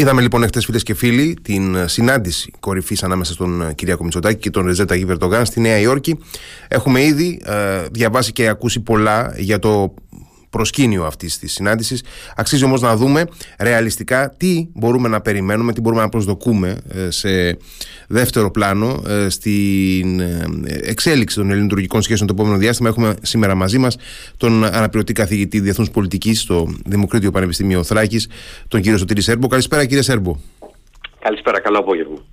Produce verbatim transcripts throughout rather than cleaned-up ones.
Είδαμε λοιπόν εχθές, φίλες και φίλοι, την συνάντηση κορυφής ανάμεσα στον Κυριάκο Μητσοτάκη και τον Ρετζέπ Ταγίπ Ερντογάν στη Νέα Υόρκη. Έχουμε ήδη ε, διαβάσει και ακούσει πολλά για το προσκήνιο αυτής της συνάντησης. Αξίζει όμως να δούμε ρεαλιστικά τι μπορούμε να περιμένουμε, τι μπορούμε να προσδοκούμε σε δεύτερο πλάνο στην εξέλιξη των ελληνοτουρκικών σχέσεων το επόμενο διάστημα. Έχουμε σήμερα μαζί μας τον αναπληρωτή καθηγητή διεθνούς πολιτικής στο Δημοκρίτειο Πανεπιστήμιο Θράκης, τον κύριο Σωτήρη Σέρμπο. Καλησπέρα, κύριε Σέρμπο. Καλησπέρα, καλό απόγευμα.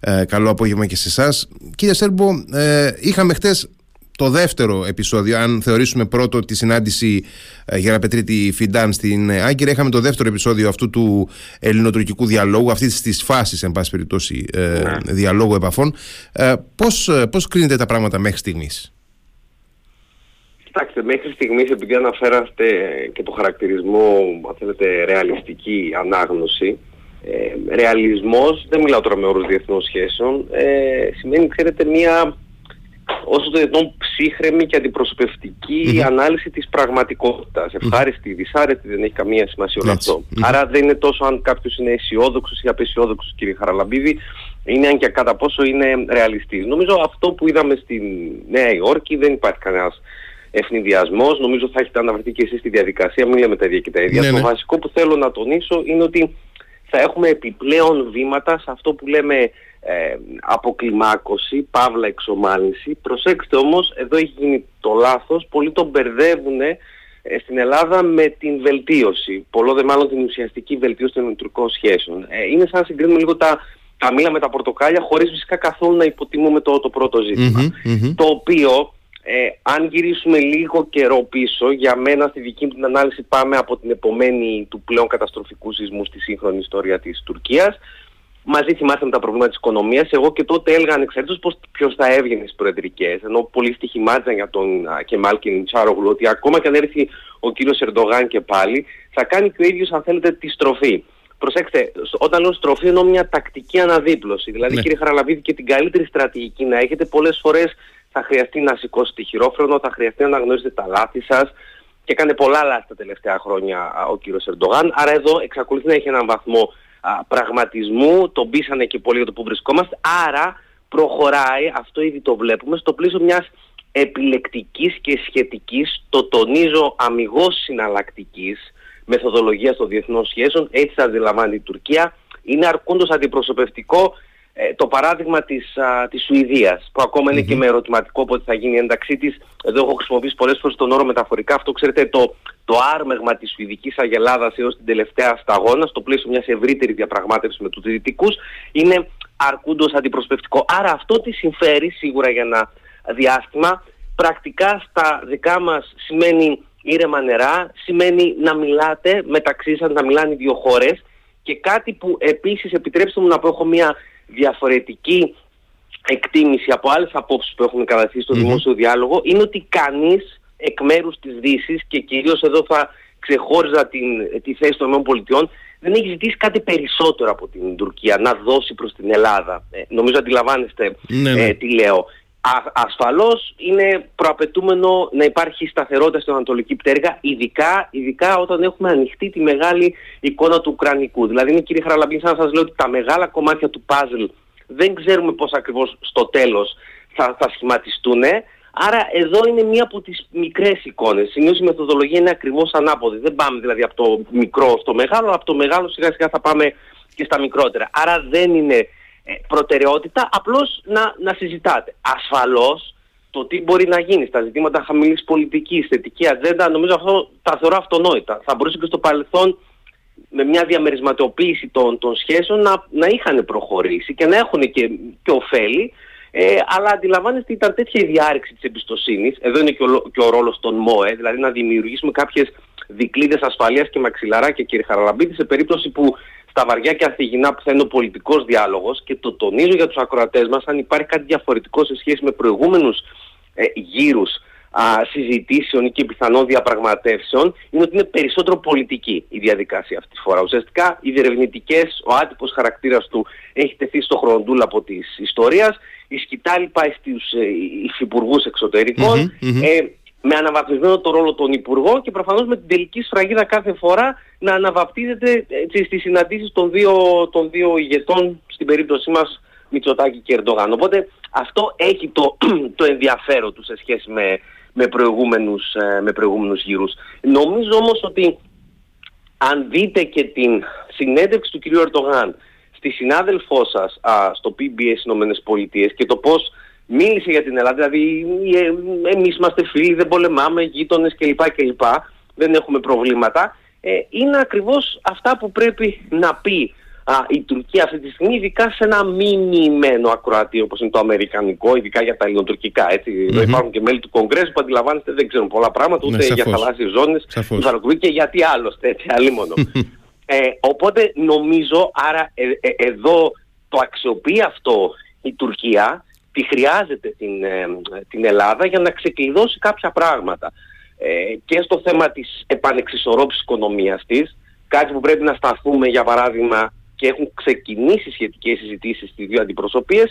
Ε, καλό απόγευμα και σε εσάς. Κύριε Σέρμπο, ε, είχαμε χτες το δεύτερο επεισόδιο, αν θεωρήσουμε πρώτο τη συνάντηση ε, Γεραπετρίτη Φιντάν στην Άγκυρα, είχαμε το δεύτερο επεισόδιο αυτού του ελληνοτουρκικού διαλόγου, αυτής της φάσης, εν πάση περιπτώσει, ε, yeah. διαλόγου επαφών. Ε, πώς, πώς κρίνετε τα πράγματα μέχρι στιγμής? Κοιτάξτε, μέχρι στιγμής, επειδή αναφέρατε και το χαρακτηρισμό, αν θέλετε, ρεαλιστική ανάγνωση, ε, ρεαλισμός, δεν μιλάω τώρα με όρους διεθνών σχέσεων, ε, σημαίνει, ξέρετε, μία όσο το δυνατόν ψύχρεμη και αντιπροσωπευτική mm-hmm. ανάλυση της πραγματικότητας. Ευχάριστη, δυσάρεστη, δεν έχει καμία σημασία όλο αυτό. Mm-hmm. Άρα δεν είναι τόσο αν κάποιος είναι αισιόδοξος ή απαισιόδοξος, κύριε Χαραλαμπίδη, είναι αν και κατά πόσο είναι ρεαλιστής. Νομίζω αυτό που είδαμε στη Νέα Υόρκη, δεν υπάρχει κανένας ευνηδιασμός. Νομίζω θα έχετε αναφερθεί και εσείς στη διαδικασία, μην λέμε τα ίδια και τα ίδια. Ναι, ναι. Το βασικό που θέλω να τονίσω είναι ότι θα έχουμε επιπλέον βήματα σε αυτό που λέμε Ε, αποκλιμάκωση, παύλα εξομάλυνση. Προσέξτε όμως, εδώ έχει γίνει το λάθος, πολλοί τον μπερδεύουν ε, στην Ελλάδα με την βελτίωση, πολλό δε μάλλον την ουσιαστική βελτίωση των ελληνικών σχέσεων. Ε, είναι σαν να συγκρίνουμε λίγο τα, τα μήλα με τα πορτοκάλια, χωρίς φυσικά καθόλου να υποτιμούμε το, το πρώτο ζήτημα. Mm-hmm, mm-hmm. Το οποίο, ε, αν γυρίσουμε λίγο καιρό πίσω, για μένα στη δική μου την ανάλυση πάμε από την επομένη του πλέον καταστροφικού σεισμού στη σύγχρονη ιστορία της Τουρκίας. Μαζί θυμάστε με τα προβλήματα της οικονομίας. Εγώ και τότε έλεγα ανεξαρτήτως πως ποιος θα έβγαινε στις προεδρικές. Ενώ πολλοί στοιχημάτιζαν για τον uh, Κεμάλ Κιλιτσντάρογλου ότι ακόμα και αν έρθει ο κύριος Ερντογάν και πάλι, θα κάνει και ο ίδιος, αν θέλετε, τη στροφή. Προσέξτε, όταν λέω στροφή εννοώ μια τακτική αναδίπλωση. Δηλαδή, ναι. κύριε Χαραλαμπίδη, και την καλύτερη στρατηγική να έχετε, πολλές φορές θα χρειαστεί να σηκώσετε χειρόφρονο, θα χρειαστεί να αναγνωρίσετε τα λάθη σας. Και έκανε πολλά λάθη τα τελευταία χρόνια uh, ο κύριος Ερντογάν. Άρα εδώ εξακολουθεί να έχει έναν βαθμό Α, πραγματισμού, τον πείσανε και πολύ για το που βρισκόμαστε, άρα προχωράει, αυτό ήδη το βλέπουμε, στο πλαίσιο μιας επιλεκτικής και σχετικής, το τονίζω αμιγώς συναλλακτικής μεθοδολογίας των διεθνών σχέσεων, έτσι θα αντιλαμβάνει η Τουρκία. Είναι αρκούντως αντιπροσωπευτικό ε, το παράδειγμα της, α, της Σουηδίας, που ακόμα mm-hmm. είναι και με ερωτηματικό πότε θα γίνει η ένταξή της. Εδώ έχω χρησιμοποιήσει πολλές φορές τον όρο μεταφορικά, αυτό ξέρετε το... το άρμεγμα της Σουηδικής Αγελάδας έως την τελευταία σταγόνα, στο πλαίσιο μιας ευρύτερης διαπραγμάτευσης με τους Δυτικούς, είναι αρκούντως αντιπροσωπευτικό. Άρα αυτό τι συμφέρει σίγουρα για ένα διάστημα. Πρακτικά στα δικά μας σημαίνει ήρεμα νερά, σημαίνει να μιλάτε μεταξύ σας, να μιλάνε οι δύο χώρες, και κάτι που επίσης, επιτρέψτε μου να πω, έχω μια διαφορετική εκτίμηση από άλλες απόψεις που έχουν καταθέσει στο mm-hmm. δημόσιο διάλογο, είναι ότι κανείς εκ μέρους της Δύσης, και κυρίως εδώ θα ξεχώριζα την, τη θέση των ΗΠΑ, δεν έχει ζητήσει κάτι περισσότερο από την Τουρκία να δώσει προς την Ελλάδα. Ε, νομίζω αντιλαμβάνεστε ναι, ναι. Ε, τι λέω. Α, ασφαλώς είναι προαπαιτούμενο να υπάρχει σταθερότητα στην Ανατολική Πτέρυγα, ειδικά, ειδικά όταν έχουμε ανοιχτή τη μεγάλη εικόνα του Ουκρανικού. Δηλαδή είναι, κύριε Χαραλαμπίδη, σαν να σας λέω ότι τα μεγάλα κομμάτια του παζλ δεν ξέρουμε πώς ακριβώς στο τέλος θα, θα σχηματιστούν. Άρα εδώ είναι μία από τις μικρές εικόνες. Συνήθως η μεθοδολογία είναι ακριβώς ανάποδη. Δεν πάμε δηλαδή από το μικρό στο μεγάλο, αλλά από το μεγάλο σιγά σιγά θα πάμε και στα μικρότερα. Άρα δεν είναι προτεραιότητα, απλώς να, να συζητάτε. Ασφαλώς το τι μπορεί να γίνει στα ζητήματα χαμηλής πολιτικής, θετική ατζέντα, νομίζω αυτό τα θεωρώ αυτονόητα. Θα μπορούσε και στο παρελθόν με μια διαμερισματοποίηση των, των σχέσεων να, να είχαν προχωρήσει και να έχουν και, και ωφέλη. Ε, αλλά αντιλαμβάνεστε, ήταν τέτοια η διάρρηξη της εμπιστοσύνης. Εδώ είναι και ο, και ο ρόλος των ΜΟΕ, δηλαδή να δημιουργήσουμε κάποιες δικλείδες ασφαλείας και μαξιλαράκια, κύριε Χαραλαμπίδη, σε περίπτωση που στα βαριά και ανθυγινά που θα είναι ο πολιτικός διάλογος, και το τονίζω για τους ακροατές μας, αν υπάρχει κάτι διαφορετικό σε σχέση με προηγούμενους ε, γύρους α, συζητήσεων και πιθανών διαπραγματεύσεων, είναι ότι είναι περισσότερο πολιτική η διαδικασία αυτή τη φορά. Ουσιαστικά οι διερευνητικές, ο άτυπος χαρακτήρας του έχει τεθεί στο χρονοτούλαπο της ιστορίας. Η σκητάλη πάει στους υφυπουργούς εξωτερικών. Mm-hmm, mm-hmm. Ε, με αναβαθμισμένο το ρόλο των υπουργών και προφανώς με την τελική σφραγίδα κάθε φορά να αναβαπτίζεται έτσι, στις συναντήσεις των δύο, των δύο ηγετών, στην περίπτωσή μας Μητσοτάκη και Ερντογάν. Οπότε αυτό έχει το, το ενδιαφέρον του σε σχέση με, με, προηγούμενους, με προηγούμενους γύρους. Νομίζω όμως ότι αν δείτε και την συνέντευξη του κυρίου Ερντογάν στη συνάδελφό σας α, στο πι μπι ες Ηνωμένες Πολιτείες και το πώς μίλησε για την Ελλάδα, δηλαδή εμείς είμαστε φίλοι, δεν πολεμάμε, γείτονες κλπ. κλπ. Δεν έχουμε προβλήματα. Ε, είναι ακριβώς αυτά που πρέπει να πει α, η Τουρκία αυτή τη στιγμή, ειδικά σε ένα μηνυμένο ακροατήριο όπως είναι το αμερικανικό, ειδικά για τα ελληνοτουρκικά. Έτσι. Mm-hmm. Εδώ υπάρχουν και μέλη του Κογκρέσου που αντιλαμβάνεστε δεν ξέρουν πολλά πράγματα, ούτε ναι, για θαλάσσιες ζώνες, και γιατί άλλωστε, έτσι, αλλήμονο. ε, οπότε νομίζω, άρα ε, ε, εδώ το αξιοποιεί αυτό η Τουρκία. Τη χρειάζεται την, ε, την Ελλάδα για να ξεκλειδώσει κάποια πράγματα ε, και στο θέμα της επανεξισορρόπησης οικονομίας της, κάτι που πρέπει να σταθούμε για παράδειγμα και έχουν ξεκινήσει σχετικές συζητήσεις στις δύο αντιπροσωπείες,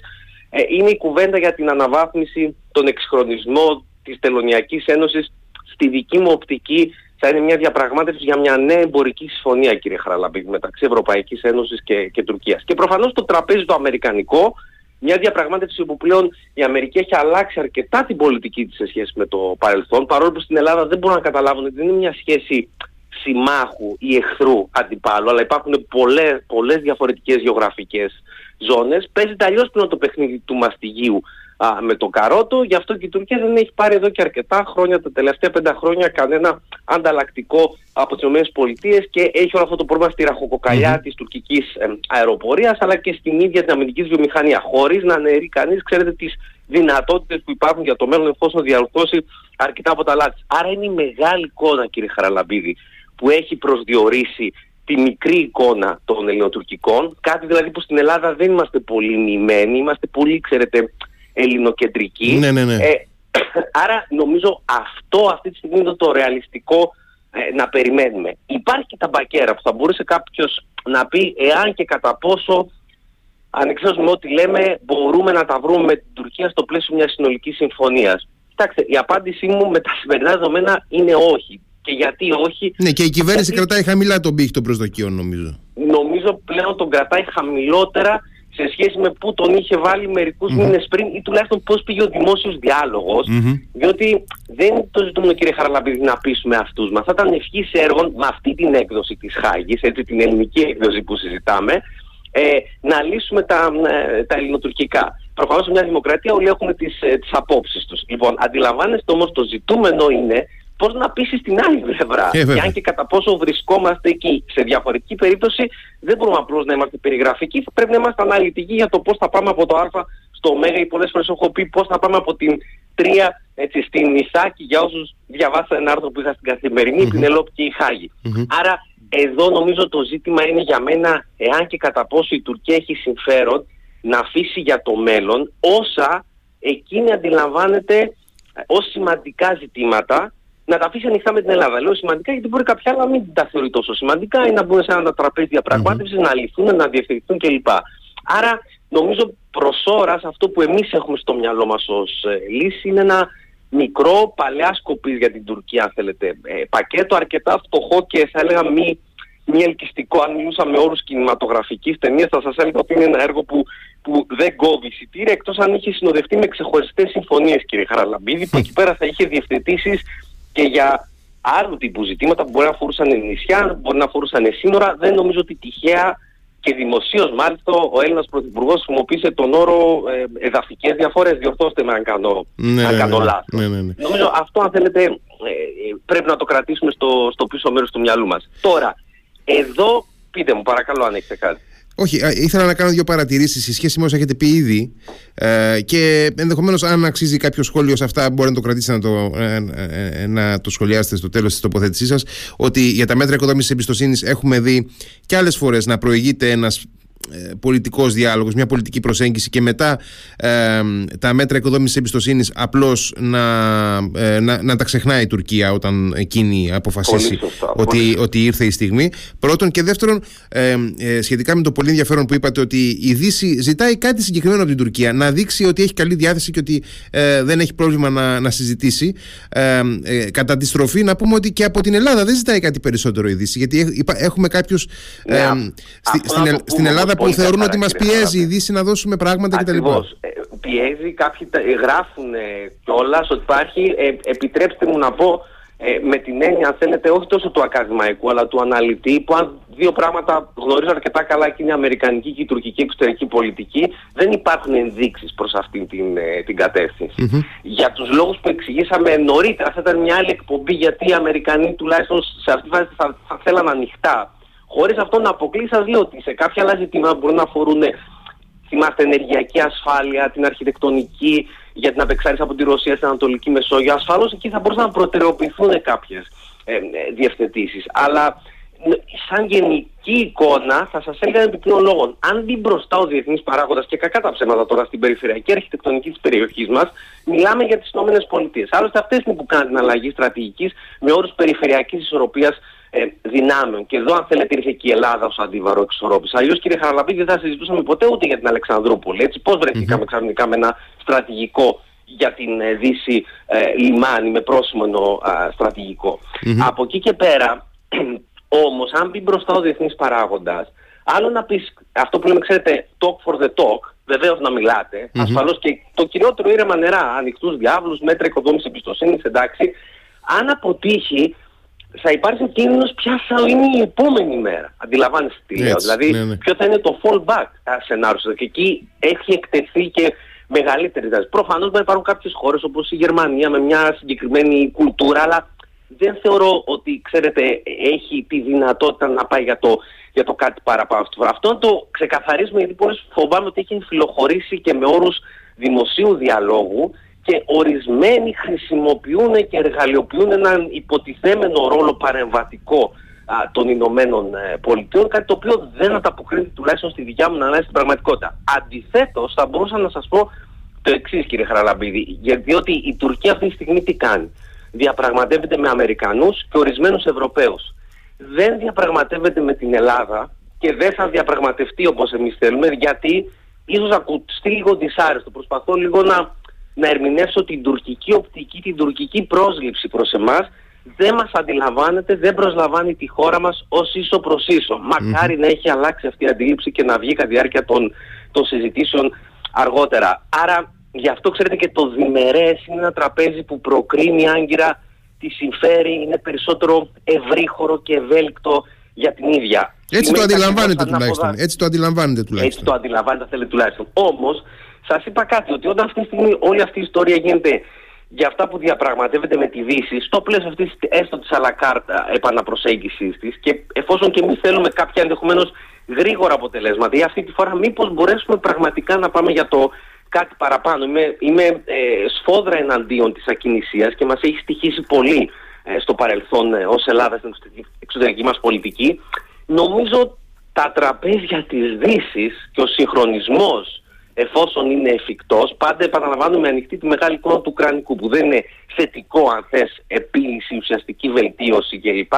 ε, είναι η κουβέντα για την αναβάθμιση, τον εξχρονισμό της Τελωνειακής Ένωσης. Στη δική μου οπτική θα είναι μια διαπραγμάτευση για μια νέα εμπορική συμφωνία, κύριε Χαραλαμπίδη, μεταξύ Ευρωπαϊκής Ένωσης και, και Τουρκίας. Και προφανώς το τραπέζι το αμερικανικό. Μια διαπραγμάτευση που πλέον η Αμερική έχει αλλάξει αρκετά την πολιτική της σε σχέση με το παρελθόν, παρόλο που στην Ελλάδα δεν μπορούν να καταλάβουν ότι δεν είναι μια σχέση συμμάχου ή εχθρού αντιπάλου, αλλά υπάρχουν πολλές, πολλές διαφορετικές γεωγραφικές ζώνες. Παίζεται αλλιώς πλέον το παιχνίδι του μαστιγίου α, με το καρότο, γι' αυτό και η Τουρκία δεν έχει πάρει εδώ και αρκετά χρόνια, τα τελευταία πέντε χρόνια, κανένα ανταλλακτικό από τις ΗΠΑ και έχει όλο αυτό το πρόβλημα στη ραχοκοκαλιά mm-hmm. της τουρκικής ε, αεροπορίας, αλλά και στην ίδια την αμυντική βιομηχανία, χωρίς να αναιρεί κανείς, ξέρετε, τις δυνατότητες που υπάρχουν για το μέλλον εφόσον διαρθώσει αρκετά από τα λάθη. Άρα είναι η μεγάλη εικόνα, κύριε Χαραλαμπίδη, που έχει προσδιορίσει τη μικρή εικόνα των ελληνοτουρκικών, κάτι δηλαδή που στην Ελλάδα δεν είμαστε πολύ μοιημένοι, είμαστε πολύ, ξέρετε, ελληνοκεντρικοί. Ναι, ναι, ναι. Ε, άρα νομίζω αυτό αυτή τη στιγμή είναι το ρεαλιστικό ε, να περιμένουμε. Υπάρχει και τα μπακέρα που θα μπορούσε κάποιος να πει εάν και κατά πόσο, ανεξάρτητα με ό,τι λέμε, μπορούμε να τα βρούμε με την Τουρκία στο πλαίσιο μιας συνολικής συμφωνίας. Κοιτάξτε, η απάντησή μου με τα σημερινά δεδομένα είναι όχι. Και γιατί όχι. Ναι, και η κυβέρνηση γιατί... κρατάει χαμηλά τον πύχη των προσδοκιών, νομίζω. Νομίζω πλέον τον κρατάει χαμηλότερα σε σχέση με πού τον είχε βάλει μερικούς mm-hmm. μήνες πριν ή τουλάχιστον πώς πήγε ο δημόσιος διάλογος. Mm-hmm. Διότι δεν το ζητούμε, κύριε Χαραλαμπίδη, να πείσουμε αυτούς μας. Θα ήταν ευχής έργων με αυτή την έκδοση της Χάγης, έτσι, την ελληνική έκδοση που συζητάμε, ε, να λύσουμε τα, ε, τα ελληνοτουρκικά. Προφανώς σε μια δημοκρατία όλοι έχουν τις, ε, τις απόψεις τους. Λοιπόν, αντιλαμβάνεστε όμως το ζητούμενο είναι. Πώς να πείσεις την άλλη πλευρά. Ε, και αν και κατά πόσο βρισκόμαστε εκεί. Σε διαφορετική περίπτωση δεν μπορούμε απλώς να είμαστε περιγραφικοί, πρέπει να είμαστε αναλυτικοί για το πώς θα πάμε από το Α στο Ω ή πολλές φορές έχω πει πώς θα πάμε από την Τρία έτσι, στην Ισάκη, για όσους διαβάσαν ένα άρθρο που είχα στην Καθημερινή, mm-hmm. την Ελόπη και η Χάγη. Mm-hmm. Άρα εδώ νομίζω το ζήτημα είναι για μένα εάν και κατά πόσο η Τουρκία έχει συμφέρον να αφήσει για το μέλλον όσα εκείνη αντιλαμβάνεται ως σημαντικά ζητήματα. Να τα αφήσει ανοιχτά με την Ελλάδα. Λέω σημαντικά γιατί μπορεί κάποια άλλα να μην τα θεωρεί τόσο σημαντικά ή να μπουν σε ένα τραπέζι διαπραγμάτευσης, mm-hmm. να λυθούν, να διευθετηθούν κλπ. Άρα νομίζω προς ώρας αυτό που εμείς έχουμε στο μυαλό μας ως ε, λύση είναι ένα μικρό παλαιάς κοπής για την Τουρκία, αν θέλετε, ε, πακέτο αρκετά φτωχό και θα έλεγα μη, μη ελκυστικό. Αν μιλούσα με όρους κινηματογραφικής ταινίας, θα σας έλεγα ότι είναι ένα έργο που, που δεν κόβει εισιτήρια, εκτός αν είχε συνοδευτεί με ξεχωριστές συμφωνίες, κύριε Χαραλαμπίδη, που εκεί πέρα θα είχε διευθετήσεις. Και για άλλου τύπου ζητήματα που μπορεί να αφορούσαν νησιά, μπορεί να αφορούσαν σύνορα, δεν νομίζω ότι τυχαία και δημοσίως μάλιστα ο Έλληνας Πρωθυπουργός χρησιμοποίησε τον όρο ε, εδαφικές διαφορές. Διορθώστε με αν κάνω, ναι, αν κάνω ναι, λάθος. Ναι, ναι, ναι. Νομίζω αυτό, αν θέλετε, ε, πρέπει να το κρατήσουμε στο, στο πίσω μέρος του μυαλού μας. Τώρα, εδώ πείτε μου, παρακαλώ, αν έχετε κάτι. Όχι, ήθελα να κάνω δύο παρατηρήσεις σε σχέση με όσα έχετε πει ήδη ε, και ενδεχομένως αν αξίζει κάποιο σχόλιο σε αυτά μπορεί να το κρατήσετε να το, ε, ε, να το σχολιάσετε στο τέλος της τοποθέτησής σας, ότι για τα μέτρα οικοδόμησης εμπιστοσύνης έχουμε δει και άλλες φορές να προηγείται ένας πολιτικός διάλογος, μια πολιτική προσέγγιση και μετά ε, τα μέτρα οικοδόμησης εμπιστοσύνης απλώς να, ε, να, να τα ξεχνάει η Τουρκία όταν εκείνη αποφασίσει σωστά, ότι, ότι ήρθε η στιγμή. Πρώτον, και δεύτερον, ε, ε, σχετικά με το πολύ ενδιαφέρον που είπατε ότι η Δύση ζητάει κάτι συγκεκριμένο από την Τουρκία, να δείξει ότι έχει καλή διάθεση και ότι ε, δεν έχει πρόβλημα να, να συζητήσει. Ε, ε, κατά τη στροφή, να πούμε ότι και από την Ελλάδα δεν ζητάει κάτι περισσότερο η Δύση, γιατί έχουμε κάποιους ε, ναι, στη, στην, στην Ελλάδα που θεωρούν ότι μας πιέζει η Δύση να δώσουμε πράγματα κτλ. Ακριβώς. Πιέζει, κάποιοι γράφουν κιόλας ότι υπάρχει, ε, επιτρέψτε μου να πω, ε, με την έννοια, αν θέλετε, όχι τόσο του ακαδημαϊκού, αλλά του αναλυτή, που αν δύο πράγματα γνωρίζω αρκετά καλά και είναι η αμερικανική και η τουρκική εξωτερική πολιτική, δεν υπάρχουν ενδείξεις προς αυτήν την, ε, την κατεύθυνση. Mm-hmm. Για τους λόγους που εξηγήσαμε νωρίτερα, θα ήταν μια άλλη εκπομπή, γιατί οι Αμερικανοί τουλάχιστον σε αυτή τη βάση θα, θα θέλαν ανοιχτά. Χωρίς αυτό να αποκλείσει, σας λέω ότι σε κάποια άλλα ζητήματα μπορούν να αφορούν, θυμάστε, ενεργειακή ασφάλεια, την αρχιτεκτονική για την απεξάρτηση από τη Ρωσία στην Ανατολική Μεσόγειο. Ασφαλώς εκεί θα μπορούσαν να προτεραιοποιηθούν κάποιες ε, ε, διευθετήσεις. Αλλά σαν γενική εικόνα θα σας έλεγα επί πλέον λόγων. Αν δει μπροστά ο διεθνής παράγοντας, και κακά τα ψέματα τώρα, στην περιφερειακή αρχιτεκτονική της περιοχής μας, μιλάμε για τις ΗΠΑ. Άλλωστε αυτές είναι που κάνουν την αλλαγή στρατηγικής με όρους περιφερειακής ισορροπίας ε, δυνάμεων. Και εδώ, αν θέλετε, ήρθε και η Ελλάδα ως αντίβαρο εξισορρόπηση. Αλλιώς, κύριε Χαραλαμπή, δεν θα συζητούσαμε ποτέ ούτε για την Αλεξανδρούπολη. Έτσι, πώς βρεθήκαμε ξαφνικά με ένα στρατηγικό για την ε, Δύση ε, λιμάνι, με πρόσημο ε, στρατηγικό. Από εκεί και πέρα. Όμως, αν μπει μπροστά ο διεθνής παράγοντας, άλλο να πεις αυτό που λέμε, ξέρετε, talk for the talk, βεβαίως να μιλάτε, mm-hmm. ασφαλώς και το κοινότερο ήρεμα νερά, ανοιχτούς διάβλους, μέτρα οικοδόμησης εμπιστοσύνης, εντάξει. Αν αποτύχει, θα υπάρξει κίνδυνος ποια θα είναι η επόμενη μέρα. Αντιλαμβάνεστε τι λέω. Δηλαδή, ναι, ναι. ποιο θα είναι το fallback σενάριο. Και εκεί έχει εκτεθεί και μεγαλύτερη δράση. Προφανώς να υπάρχουν κάποιες χώρες όπως η Γερμανία με μια συγκεκριμένη κουλτούρα, αλλά δεν θεωρώ ότι, ξέρετε, έχει τη δυνατότητα να πάει για το, για το κάτι παραπάνω. Αυτό να το ξεκαθαρίσουμε, γιατί πολλές φοβάμαι ότι έχει φιλοχωρήσει και με όρους δημοσίου διαλόγου και ορισμένοι χρησιμοποιούν και εργαλειοποιούν έναν υποτιθέμενο ρόλο παρεμβατικό α, των Ηνωμένων Πολιτειών, κάτι το οποίο δεν ανταποκρίνεται, τουλάχιστον στη δικιά μου ανάλυση, στην πραγματικότητα. Αντιθέτως, θα μπορούσα να σας πω το εξής, κύριε Χαραλαμπίδη, γιατί η Τουρκία αυτή τη στιγμή τι κάνει? Διαπραγματεύεται με Αμερικανούς και ορισμένους Ευρωπαίους. Δεν διαπραγματεύεται με την Ελλάδα και δεν θα διαπραγματευτεί όπως εμείς θέλουμε, γιατί ίσως ακουστεί λίγο δυσάρεστο. Προσπαθώ λίγο να, να ερμηνεύσω την τουρκική οπτική, την τουρκική πρόσληψη προς εμάς. Δεν μας αντιλαμβάνεται, δεν προσλαμβάνει τη χώρα μας ως ίσο προς ίσο. Μακάρι mm. να έχει αλλάξει αυτή η αντίληψη και να βγει κατά τη διάρκεια των, των συζητήσεων αργότερα. Άρα, γι' αυτό, ξέρετε, και το διμερές είναι ένα τραπέζι που προκρίνει η Άγκυρα, τη συμφέρει, είναι περισσότερο ευρύχωρο και ευέλικτο για την ίδια. Έτσι το αντιλαμβάνεται τουλάχιστον. Έτσι το αντιλαμβάνεται τουλάχιστον. Έτσι το αντιλαμβάνεται, θέλει τουλάχιστον. Όμως, σας είπα κάτι, ότι όταν αυτή τη στιγμή όλη αυτή η ιστορία γίνεται για αυτά που διαπραγματεύεται με τη Δύση, στο πλαίσιο αυτή έστω της αλακάρτα επαναπροσέγγισης της, και εφόσον και εμείς θέλουμε κάποια ενδεχομένως γρήγορα αποτελέσματα, ή αυτή τη φορά μήπως μπορέσουμε πραγματικά να πάμε για το κάτι παραπάνω. Είμαι, είμαι ε, σφόδρα εναντίον της ακινησίας και μας έχει στοιχήσει πολύ ε, στο παρελθόν ε, ως Ελλάδα στην εξωτερική μας πολιτική. Νομίζω τα τραπέζια της Δύσης και ο συγχρονισμός, εφόσον είναι εφικτός, πάντα επαναλαμβάνουμε ανοιχτή τη μεγάλη εικόνα του Ουκρανικού, που δεν είναι θετικό, αν θες, επίλυση, ουσιαστική βελτίωση κλπ.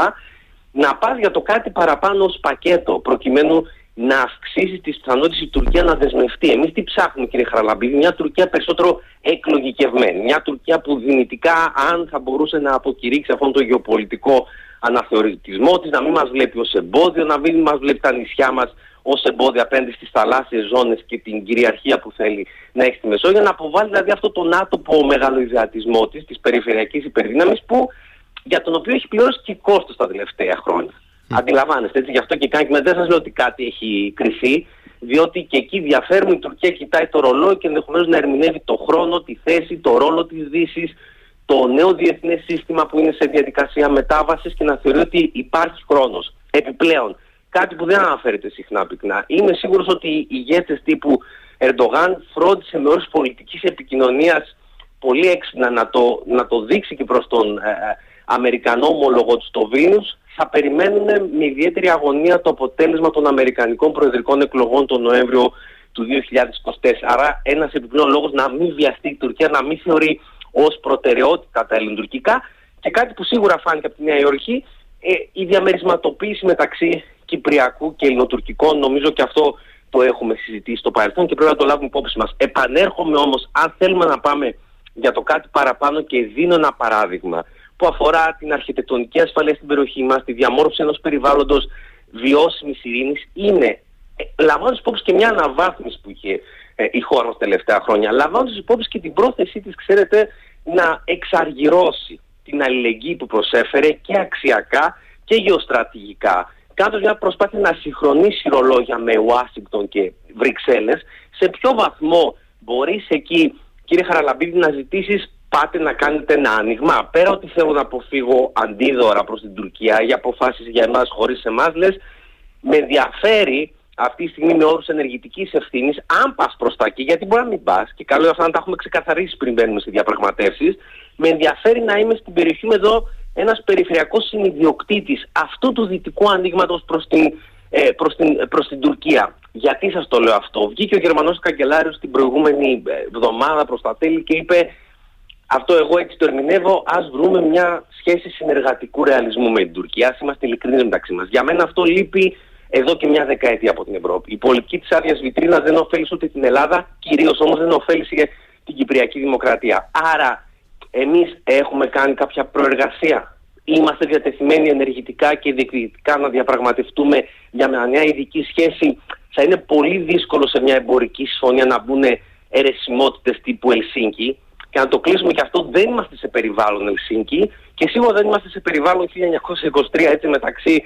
Να πας για το κάτι παραπάνω ως πακέτο, προκειμένου να αυξήσει τις πιθανότητες η Τουρκία να δεσμευτεί. Εμείς τι ψάχνουμε, κύριε Χαραλαμπίδη? Μια Τουρκία περισσότερο εκλογικευμένη. Μια Τουρκία που δυνητικά, αν θα μπορούσε να αποκηρύξει αυτόν τον γεωπολιτικό αναθεωρητισμό της, να μην μας βλέπει ως εμπόδιο, να μην μας βλέπει τα νησιά μας ως εμπόδιο απέναντι στις θαλάσσιες ζώνες και την κυριαρχία που θέλει να έχει στη Μεσόγειο. Να αποβάλει δηλαδή αυτό τον άτομο μεγαλοειδεατισμό της, της περιφερειακής υπερδύναμης, που, για τον οποίο έχει πληρώσει και κόστος τα τελευταία χρόνια. Αντιλαμβάνεστε, έτσι, γι' αυτό και κάνει. Δεν σας λέω ότι κάτι έχει κρυφθεί, διότι και εκεί διαφέρουν. Η Τουρκία κοιτάει το ρολόι και ενδεχομένως να ερμηνεύει το χρόνο, τη θέση, το ρόλο της Δύσης, το νέο διεθνές σύστημα που είναι σε διαδικασία μετάβασης, και να θεωρεί ότι υπάρχει χρόνος. Επιπλέον, κάτι που δεν αναφέρεται συχνά πυκνά, είμαι σίγουρος ότι οι ηγέτες τύπου Ερντογάν φρόντισε με όρους πολιτικής επικοινωνίας πολύ έξυπνα να το, να το δείξει και προς τον ε, Αμερικανό ομόλογο του στο Βίλνιους. θα περιμένουν με ιδιαίτερη αγωνία το αποτέλεσμα των Αμερικανικών προεδρικών εκλογών τον Νοέμβριο του δύο χιλιάδες είκοσι τέσσερα. Άρα ένας επιπλέον λόγος να μην βιαστεί η Τουρκία, να μην θεωρεί ως προτεραιότητα τα ελληνοτουρκικά. Και κάτι που σίγουρα φάνηκε από τη Νέα Υόρκη, ε, η διαμερισματοποίηση μεταξύ Κυπριακού και Ελληνοτουρκικών. Νομίζω και αυτό το έχουμε συζητήσει στο παρελθόν και πρέπει να το λάβουμε υπόψη μας. Επανέρχομαι όμως, αν θέλουμε να πάμε για το κάτι παραπάνω, και δίνω ένα παράδειγμα που αφορά την αρχιτεκτονική ασφαλεία στην περιοχή μας, τη διαμόρφωση ενός περιβάλλοντος βιώσιμης ειρήνης, είναι, λαμβάνοντας υπόψη και μια αναβάθμιση που είχε ε, η χώρα μας τελευταία χρόνια, λαμβάνοντας υπόψη και την πρόθεσή της, ξέρετε, να εξαργυρώσει την αλληλεγγύη που προσέφερε και αξιακά και γεωστρατηγικά, κάνοντας μια προσπάθεια να συγχρονίσει ρολόγια με Ουάσιγκτον και Βρυξέλλες. Σε ποιο βαθμό μπορείς εκεί, κύριε Χαραλαμπίδη, να ζητήσεις, πάτε να κάνετε ένα άνοιγμα, πέρα ότι θέλω να αποφύγω αντίδωρα προς την Τουρκία για αποφάσεις για εμάς χωρίς εμάς, λες, με ενδιαφέρει αυτή τη στιγμή με όρους ενεργητικής ευθύνης, αν πας προς τα εκεί, γιατί μπορεί να μην πας, και καλό είναι αυτά να τα έχουμε ξεκαθαρίσει πριν μπαίνουμε σε διαπραγματεύσεις, με ενδιαφέρει να είμαι στην περιοχή με εδώ ένας περιφερειακός συνιδιοκτήτης αυτού του δυτικού ανοίγματος προς την, ε, προς την, προς την Τουρκία. Γιατί σας το λέω αυτό? Βγήκε ο Γερμανός Καγκελάριος την προηγούμενη εβδομάδα προς τα τέλη και είπε, αυτό εγώ έτσι το ερμηνεύω, ας βρούμε μια σχέση συνεργατικού ρεαλισμού με την Τουρκία, ας είμαστε ειλικρινείς μεταξύ μας. Για μένα αυτό λείπει εδώ και μια δεκαετία από την Ευρώπη. Η πολιτική της άδειας βιτρίνας δεν ωφέλησε ούτε την Ελλάδα, κυρίως όμως δεν ωφέλησε την Κυπριακή Δημοκρατία. Άρα εμείς έχουμε κάνει κάποια προεργασία? Είμαστε διατεθειμένοι ενεργητικά και διεκδικητικά να διαπραγματευτούμε για μια ειδική σχέση? Θα είναι πολύ δύσκολο σε μια εμπορική συμφωνία να μπουν αιρεσιμότητες τύπου Ελσίνκη. Και να το κλείσουμε και αυτό, δεν είμαστε σε περιβάλλον Ελσίνκη και σίγουρα δεν είμαστε σε περιβάλλον χίλια εννιακόσια είκοσι τρία, έτσι, μεταξύ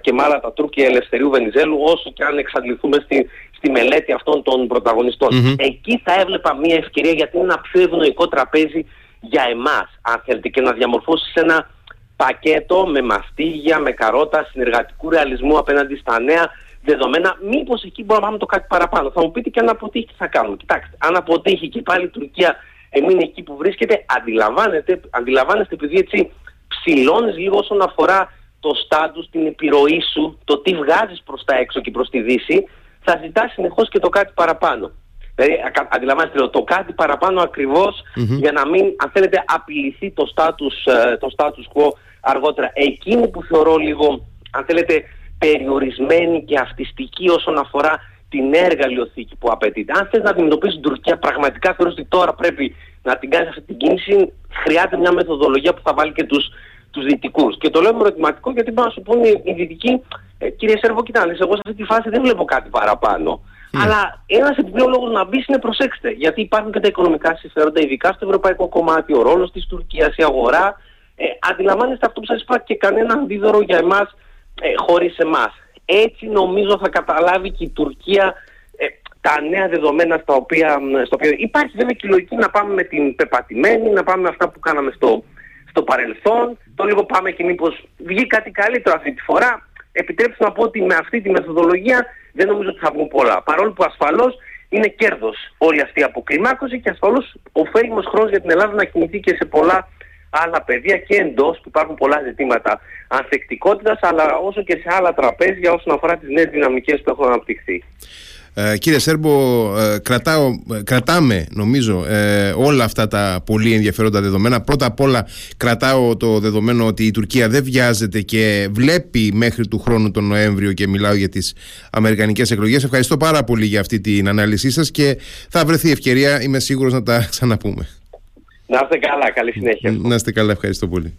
Κεμάλ Ατατούρκ και Ελευθερίου Βενιζέλου, όσο και αν εξαντληθούμε στη, στη μελέτη αυτών των πρωταγωνιστών. Mm-hmm. Εκεί θα έβλεπα μια ευκαιρία, γιατί είναι ένα πιο ευνοϊκό τραπέζι για εμάς, αν θέλετε, και να διαμορφώσεις ένα πακέτο με μαστίγια, με καρότα συνεργατικού ρεαλισμού απέναντι στα νέα δεδομένα. Μήπως εκεί μπορούμε να πάμε το κάτι παραπάνω. Θα μου πείτε, και αν αποτύχει, τι θα κάνουμε? Κοιτάξτε, αν αποτύχει και πάλι η Τουρκία εμείνε εκεί που βρίσκεται, αντιλαμβάνεστε, αντιλαμβάνεστε, επειδή έτσι ψηλώνεις λίγο όσον αφορά το στάτους, την επιρροή σου, το τι βγάζεις προς τα έξω και προς τη Δύση, θα ζητάς συνεχώς και το κάτι παραπάνω. Δηλαδή, αντιλαμβάνεστε το κάτι παραπάνω ακριβώς, mm-hmm. για να μην, αν θέλετε, απειληθεί το status, το status quo αργότερα. Εκείνη που θεωρώ λίγο, αν θέλετε, περιορισμένη και αυτιστική όσον αφορά την νέα εργαλειοθήκη που απαιτείται. Αν θες να αντιμετωπίσεις την Τουρκία, πραγματικά θεωρώ ότι τώρα πρέπει να την κάνεις αυτή την κίνηση, χρειάζεται μια μεθοδολογία που θα βάλει και τους, τους δυτικούς. Και το λέω με ερωτηματικό, γιατί μπορώ να σου πούνε οι δυτικοί, ε, κύριε Σέρβο, κοιτάξτε, εγώ σε αυτή τη φάση δεν βλέπω κάτι παραπάνω. Mm. Αλλά ένας επιπλέον λόγος να μπεις είναι, προσέξτε, γιατί υπάρχουν και τα οικονομικά συμφέροντα, ειδικά στο ευρωπαϊκό κομμάτι, ο ρόλος της Τουρκίας, η αγορά. Ε, αντιλαμβάνεστε αυτό που σας είπα, και κανένα αντίδωρο για εμάς ε, χωρίς εμάς. Έτσι νομίζω θα καταλάβει και η Τουρκία ε, τα νέα δεδομένα στα οποία, στα οποία... Υπάρχει βέβαια και η λογική να πάμε με την πεπατημένη, να πάμε με αυτά που κάναμε στο, στο παρελθόν. Το λίγο πάμε και μήπως βγει κάτι καλύτερο αυτή τη φορά. Επιτρέψτε να πω ότι με αυτή τη μεθοδολογία δεν νομίζω ότι θα βγουν πολλά. Παρόλο που ασφαλώς είναι κέρδος όλη αυτή η αποκλιμάκωση και ασφαλώς ωφέλιμος χρόνος για την Ελλάδα να κινηθεί και σε πολλά άλλα πεδία και εντός, που υπάρχουν πολλά ζητήματα ανθεκτικότητας, αλλά όσο και σε άλλα τραπέζια όσον αφορά τις νέες δυναμικές που έχουν αναπτυχθεί. Ε, κύριε Σέρμπο, ε, κρατάω, ε, κρατάμε νομίζω ε, όλα αυτά τα πολύ ενδιαφέροντα δεδομένα. Πρώτα απ' όλα κρατάω το δεδομένο ότι η Τουρκία δεν βιάζεται και βλέπει μέχρι του χρόνου τον Νοέμβριο, και μιλάω για τις αμερικανικές εκλογές. Ευχαριστώ πάρα πολύ για αυτή την ανάλυση σας και θα βρεθεί ευκαιρία, είμαι σίγουρος, να τα ξαναπούμε. Να είστε καλά, καλή συνέχεια. Να είστε καλά, ευχαριστώ πολύ.